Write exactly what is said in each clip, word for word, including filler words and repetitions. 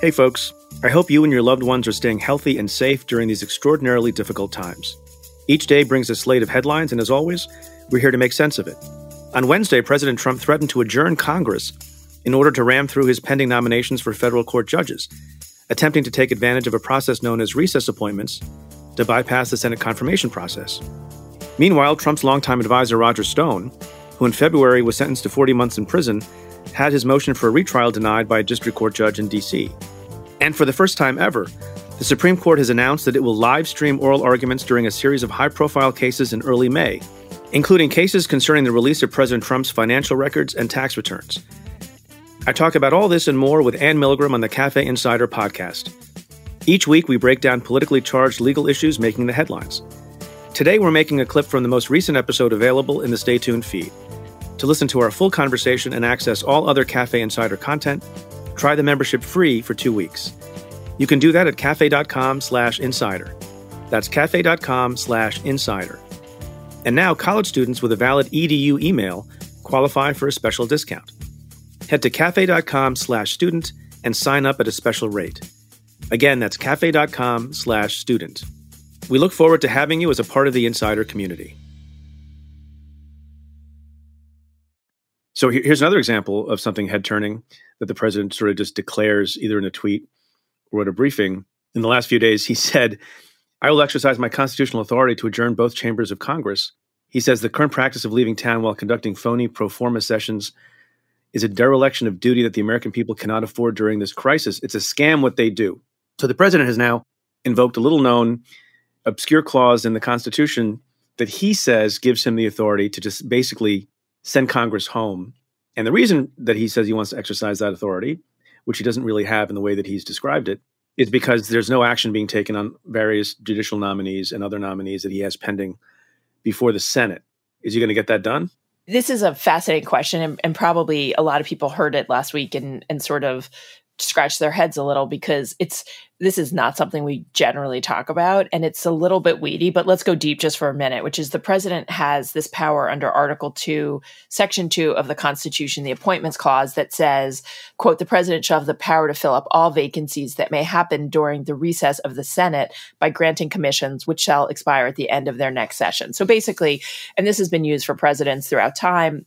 Hey folks, I hope you and your loved ones are staying healthy and safe during these extraordinarily difficult times. Each day brings a slate of headlines, and as always, we're here to make sense of it. On Wednesday, President Trump threatened to adjourn Congress in order to ram through his pending nominations for federal court judges, attempting to take advantage of a process known as recess appointments to bypass the Senate confirmation process. Meanwhile, Trump's longtime advisor Roger Stone, who in February was sentenced to forty months in prison, had his motion for a retrial denied by a district court judge in D C And for the first time ever, the Supreme Court has announced that it will live stream oral arguments during a series of high-profile cases in early May, including cases concerning the release of President Trump's financial records and tax returns. I talk about all this and more with Ann Milgram on the Cafe Insider podcast. Each week, we break down politically charged legal issues making the headlines. Today, we're making a clip from the most recent episode available in the Stay Tuned feed. To listen to our full conversation and access all other Cafe Insider content, try the membership free for two weeks. You can do that at cafe.com slash insider. That's cafe.com slash insider. And now college students with a valid E D U email qualify for a special discount. Head to cafe.com slash student and sign up at a special rate. Again, that's cafe.com slash student. We look forward to having you as a part of the Insider community. So here's another example of something head-turning that the president sort of just declares either in a tweet or at a briefing. In the last few days, he said, "I will exercise my constitutional authority to adjourn both chambers of Congress." He says the current practice of leaving town while conducting phony pro forma sessions is a dereliction of duty that the American people cannot afford during this crisis. It's a scam what they do. So the president has now invoked a little-known, obscure clause in the Constitution that he says gives him the authority to just basically send Congress home. And the reason that he says he wants to exercise that authority, which he doesn't really have in the way that he's described it, is because there's no action being taken on various judicial nominees and other nominees that he has pending before the Senate. Is he going to get that done? This is a fascinating question, and, and probably a lot of people heard it last week and, and sort of scratched their heads a little, because it's this is not something we generally talk about, and it's a little bit weedy, but let's go deep just for a minute, which is the president has this power under Article Two, Section Two of the Constitution, the Appointments Clause, that says, quote, "The president shall have the power to fill up all vacancies that may happen during the recess of the Senate by granting commissions which shall expire at the end of their next session." So basically, and this has been used for presidents throughout time,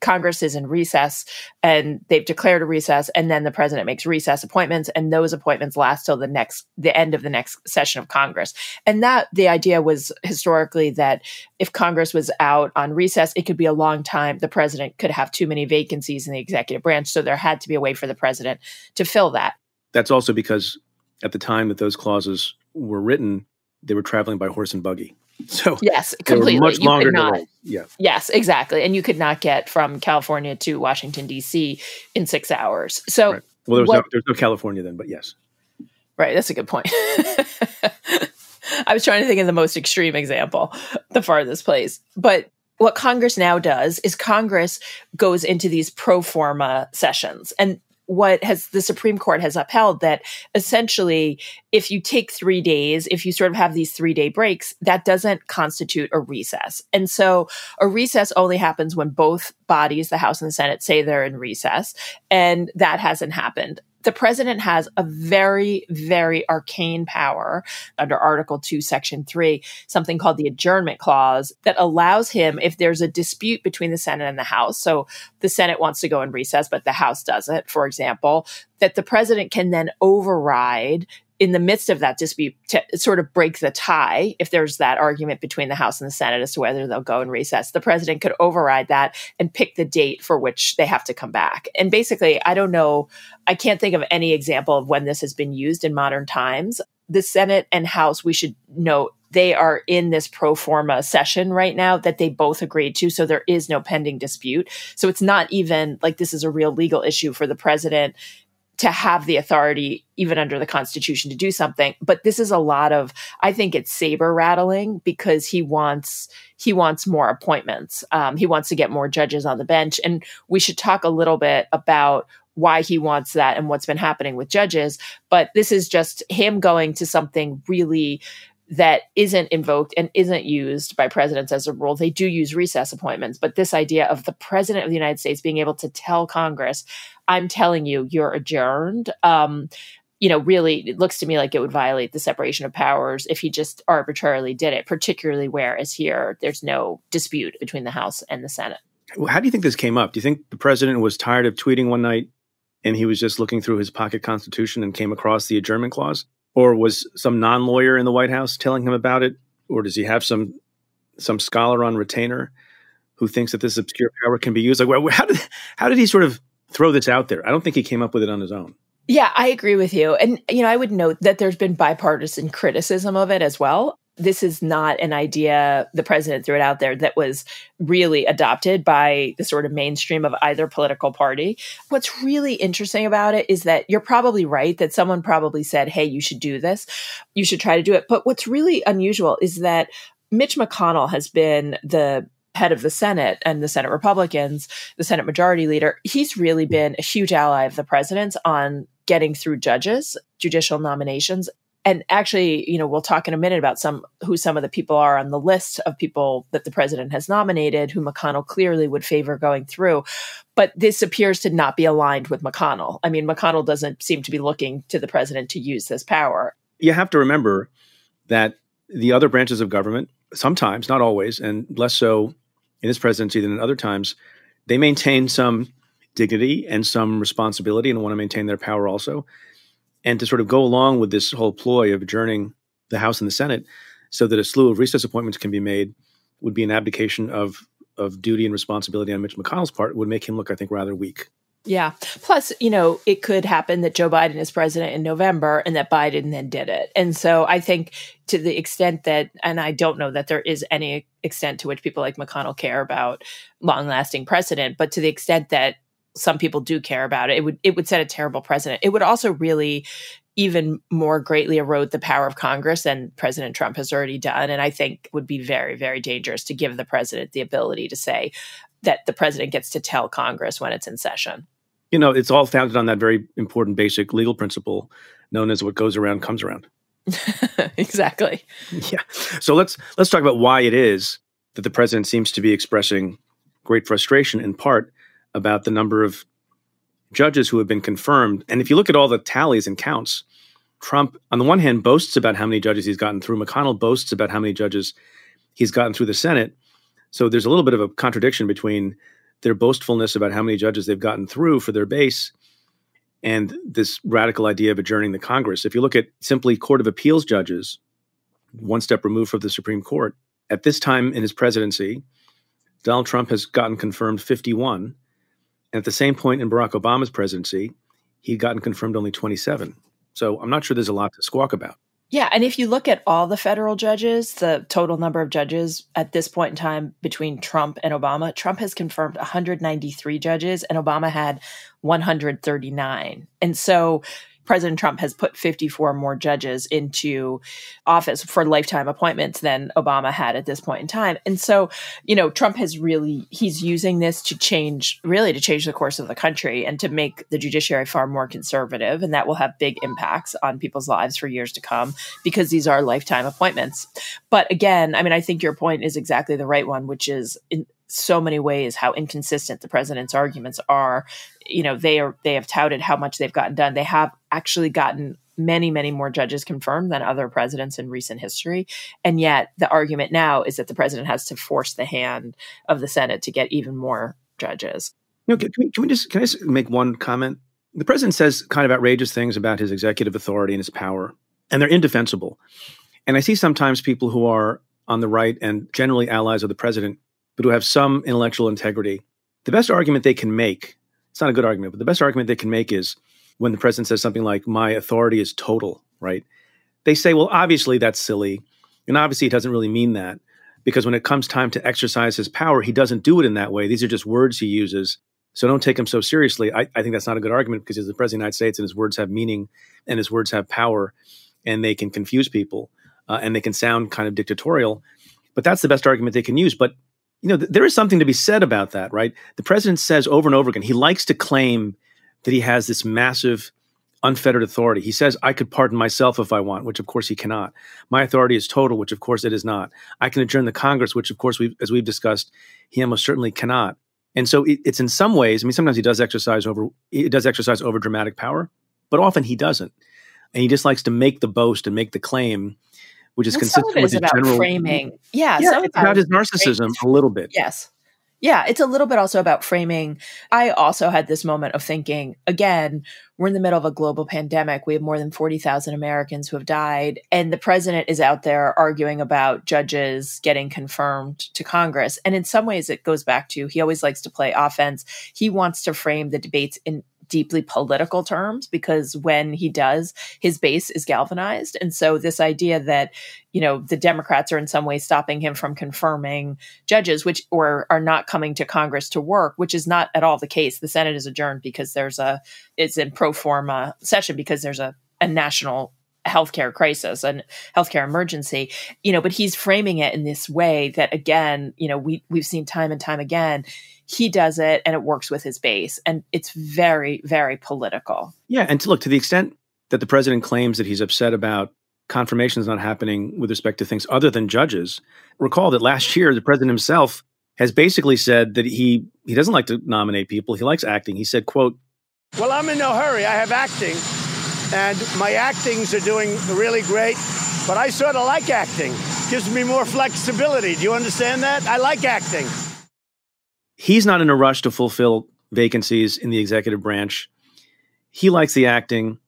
Congress is in recess and they've declared a recess, and then the president makes recess appointments, and those appointments last till the next, the end of the next session of Congress. And that the idea was historically that if Congress was out on recess, it could be a long time. The president could have too many vacancies in the executive branch. So there had to be a way for the president to fill that. That's also because at the time that those clauses were written, they were traveling by horse and buggy. So yes, completely. Much you longer could not, yeah. Yes, exactly. And you could not get from California to Washington, D C in six hours. So right. Well, there's no, there's no California then, but yes. Right. That's a good point. I was trying to think of the most extreme example, the farthest place. But what Congress now does is Congress goes into these pro forma sessions. And what has the Supreme Court has upheld that essentially, if you take three days, if you sort of have these three day breaks, that doesn't constitute a recess. And so a recess only happens when both bodies, the House and the Senate, say they're in recess. And that hasn't happened. The president has a very, very arcane power under Article Two, Section Three, something called the Adjournment Clause, that allows him, if there's a dispute between the Senate and the House, so the Senate wants to go in recess, but the House doesn't, for example, that the president can then override in the midst of that dispute to sort of break the tie. If there's that argument between the House and the Senate as to whether they'll go in recess, the president could override that and pick the date for which they have to come back. And basically, I don't know, I can't think of any example of when this has been used in modern times. The Senate and House, we should note, they are in this pro forma session right now that they both agreed to. So there is no pending dispute. So it's not even like this is a real legal issue for the president to have the authority, even under the Constitution, to do something. But this is a lot of, I think it's saber rattling, because he wants he wants more appointments. Um, he wants to get more judges on the bench. And we should talk a little bit about why he wants that and what's been happening with judges. But this is just him going to something really that isn't invoked and isn't used by presidents as a rule. They do use recess appointments, but this idea of the president of the United States being able to tell Congress, I'm telling you, you're adjourned, um, you know, really, it looks to me like it would violate the separation of powers if he just arbitrarily did it, particularly where, as here, there's no dispute between the House and the Senate. How do you think this came up? Do you think the president was tired of tweeting one night and he was just looking through his pocket constitution and came across the Adjournment Clause? Or was some non-lawyer in the White House telling him about it? Or does he have some some scholar on retainer who thinks that this obscure power can be used? Like, well, how did how did he sort of throw this out there? I don't think he came up with it on his own. Yeah, I agree with you. And, you know, I would note that there's been bipartisan criticism of it as well. This is not an idea the president threw it out there that was really adopted by the sort of mainstream of either political party. What's really interesting about it is that you're probably right that someone probably said, hey, you should do this. You should try to do it. But what's really unusual is that Mitch McConnell has been the head of the Senate and the Senate Republicans, the Senate majority leader. He's really been a huge ally of the president's on getting through judges, judicial nominations. And actually, you know, we'll talk in a minute about some who some of the people are on the list of people that the president has nominated, who McConnell clearly would favor going through. But this appears to not be aligned with McConnell. I mean, McConnell doesn't seem to be looking to the president to use this power. You have to remember that the other branches of government, sometimes, not always, and less so in his presidency than in other times, they maintain some dignity and some responsibility and want to maintain their power also. And to sort of go along with this whole ploy of adjourning the House and the Senate so that a slew of recess appointments can be made would be an abdication of of duty and responsibility on Mitch McConnell's part, would make him look, I think, rather weak. Yeah. Plus, you know, it could happen that Joe Biden is president in November and that Biden then did it. And so I think to the extent that, and I don't know that there is any extent to which people like McConnell care about long-lasting precedent, but to the extent that some people do care about it, it would it would set a terrible precedent. It would also really even more greatly erode the power of Congress than President Trump has already done. And I think would be very, very dangerous to give the president the ability to say that the president gets to tell Congress when it's in session. You know, it's all founded on that very important basic legal principle known as what goes around comes around. Exactly. Yeah. So let's let's talk about why it is that the president seems to be expressing great frustration in part about the number of judges who have been confirmed. And if you look at all the tallies and counts, Trump, on the one hand, boasts about how many judges he's gotten through. McConnell boasts about how many judges he's gotten through the Senate. So there's a little bit of a contradiction between their boastfulness about how many judges they've gotten through for their base and this radical idea of adjourning the Congress. If you look at simply Court of Appeals judges, one step removed from the Supreme Court, at this time in his presidency, Donald Trump has gotten confirmed fifty-one. And at the same point in Barack Obama's presidency, he'd gotten confirmed only twenty-seven. So I'm not sure there's a lot to squawk about. Yeah. And if you look at all the federal judges, the total number of judges at this point in time between Trump and Obama, Trump has confirmed one hundred ninety-three judges and Obama had one hundred thirty-nine. And so President Trump has put fifty-four more judges into office for lifetime appointments than Obama had at this point in time. And so, you know, Trump has really, he's using this to change, really to change the course of the country and to make the judiciary far more conservative. And that will have big impacts on people's lives for years to come because these are lifetime appointments. But again, I mean, I think your point is exactly the right one, which is in so many ways how inconsistent the president's arguments are. You know, they are they have touted how much they've gotten done. They have actually gotten many, many more judges confirmed than other presidents in recent history. And yet the argument now is that the president has to force the hand of the Senate to get even more judges. You know, can, can, we, can we just can I just make one comment? The president says kind of outrageous things about his executive authority and his power, and they're indefensible. And I see sometimes people who are on the right and generally allies of the president, but who have some intellectual integrity, the best argument they can make, it's not a good argument, but the best argument they can make is when the president says something like, my authority is total, right? They say, well, obviously that's silly. And obviously he doesn't really mean that because when it comes time to exercise his power, he doesn't do it in that way. These are just words he uses. So don't take him so seriously. I, I think that's not a good argument because he's the president of the United States and his words have meaning and his words have power and they can confuse people uh, and they can sound kind of dictatorial, but that's the best argument they can use. But you know, there is something to be said about that, right? The president says over and over again, he likes to claim that he has this massive unfettered authority. He says, I could pardon myself if I want, which of course he cannot. My authority is total, which of course it is not. I can adjourn the Congress, which of course, we've, as we've discussed, he almost certainly cannot. And so it, it's in some ways, I mean, sometimes he does exercise over, he does exercise over dramatic power, but often he doesn't. and he just likes to make the boast and make the claim, which is well, consistent with his about general framing. Yeah, yeah it's about his narcissism a little bit. Yes. Yeah, it's a little bit also about framing. I also had this moment of thinking, again, we're in the middle of a global pandemic. We have more than forty thousand Americans who have died. And the president is out there arguing about judges getting confirmed to Congress. And in some ways, it goes back to he always likes to play offense. He wants to frame the debates in deeply political terms, because when he does, his base is galvanized. And so this idea that, you know, the Democrats are in some way stopping him from confirming judges, which or are not coming to Congress to work, which is not at all the case. The Senate is adjourned because there's a it's in pro forma session because there's a, a national healthcare crisis and healthcare emergency, you know, but he's framing it in this way that, again, you know, we we've seen time and time again. He does it and it works with his base. And it's very, very political. Yeah. And to look, to the extent that the president claims that he's upset about confirmations not happening with respect to things other than judges, recall that last year, the president himself has basically said that he, he doesn't like to nominate people. He likes acting. He said, quote, well, I'm in no hurry. I have acting and my actings are doing really great, but I sort of like acting. Gives me more flexibility. Do you understand that? I like acting. He's not in a rush to fulfill vacancies in the executive branch. He likes the acting.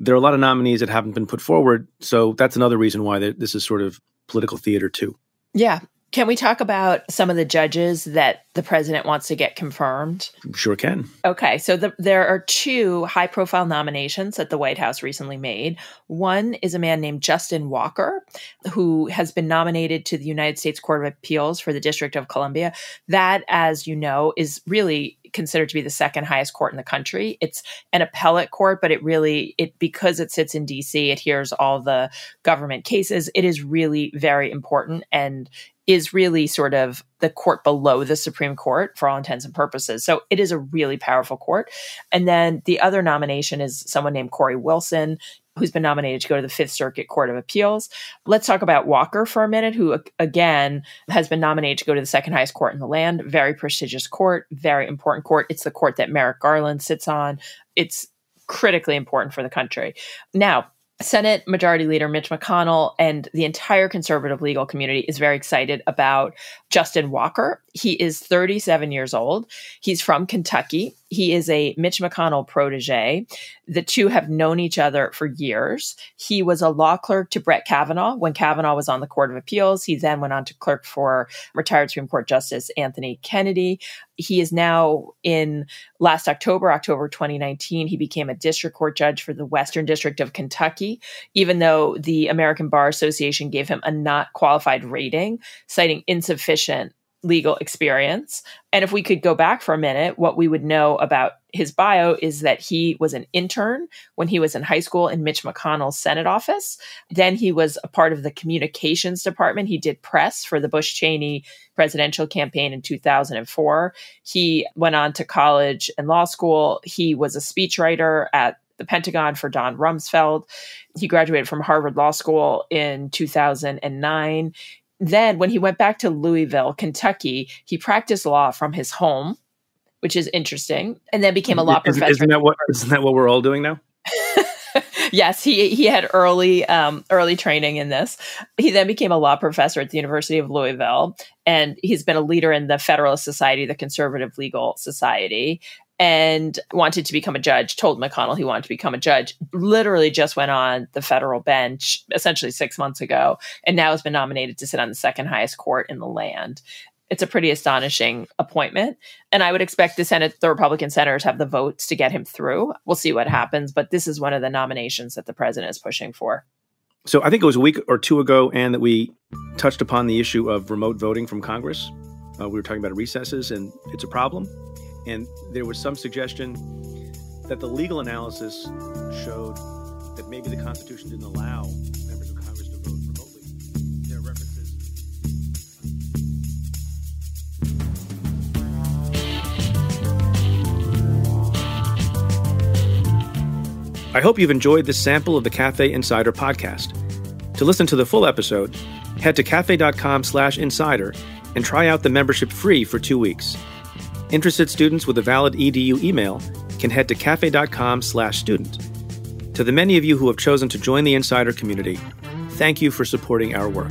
There are a lot of nominees that haven't been put forward. So that's another reason why this is sort of political theater too. Yeah. Can we talk about some of the judges that the president wants to get confirmed? Sure can. Okay. So the, there are two high-profile nominations that the White House recently made. One is a man named Justin Walker, who has been nominated to the United States Court of Appeals for the District of Columbia. That, as you know, is really considered to be the second highest court in the country. It's an appellate court, but it really, it because it sits in D C, it hears all the government cases. It is really very important and is really sort of the court below the Supreme Court for all intents and purposes. So it is a really powerful court. And then the other nomination is someone named Corey Wilson, who's been nominated to go to the Fifth Circuit Court of Appeals. Let's talk about Walker for a minute, who, again, has been nominated to go to the second highest court in the land. Very prestigious court, very important court. It's the court that Merrick Garland sits on. It's critically important for the country. Now, Senate Majority Leader Mitch McConnell and the entire conservative legal community is very excited about Justin Walker. He is thirty-seven years old. He's from Kentucky. He is a Mitch McConnell protege. The two have known each other for years. He was a law clerk to Brett Kavanaugh when Kavanaugh was on the Court of Appeals. He then went on to clerk for retired Supreme Court Justice Anthony Kennedy. He is now in last October, October twenty nineteen, he became a district court judge for the Western District of Kentucky, even though the American Bar Association gave him a not qualified rating, citing insufficient legal experience. And if we could go back for a minute, what we would know about his bio is that he was an intern when he was in high school in Mitch McConnell's Senate office. Then he was a part of the communications department. He did press for the Bush-Cheney presidential campaign in two thousand four. He went on to college and law school. He was a speechwriter at the Pentagon for Don Rumsfeld. He graduated from Harvard Law School in two thousand nine. Then when he went back to Louisville, Kentucky, he practiced law from his home, which is interesting, and then became a law isn't, professor. Isn't that, what, isn't that what we're all doing now? Yes, he he had early um, early training in this. He then became a law professor at the University of Louisville, and he's been a leader in the Federalist Society, the Conservative Legal Society, and wanted to become a judge, told McConnell he wanted to become a judge, literally just went on the federal bench essentially six months ago, and now has been nominated to sit on the second highest court in the land. It's a pretty astonishing appointment. And I would expect the Senate, the Republican senators have the votes to get him through. We'll see what happens. But this is one of the nominations that the president is pushing for. So I think it was a week or two ago, Ann, that we touched upon the issue of remote voting from Congress. Uh, we were talking about recesses, and it's a problem. And there was some suggestion that the legal analysis showed that maybe the Constitution didn't allow members of Congress to vote remotely. There are references. I hope you've enjoyed this sample of the Cafe Insider podcast. To listen to the full episode, head to cafe.com slash insider and try out the membership free for two weeks. Interested students with a valid E D U email can head to cafe.com slash student. To the many of you who have chosen to join the Insider community, thank you for supporting our work.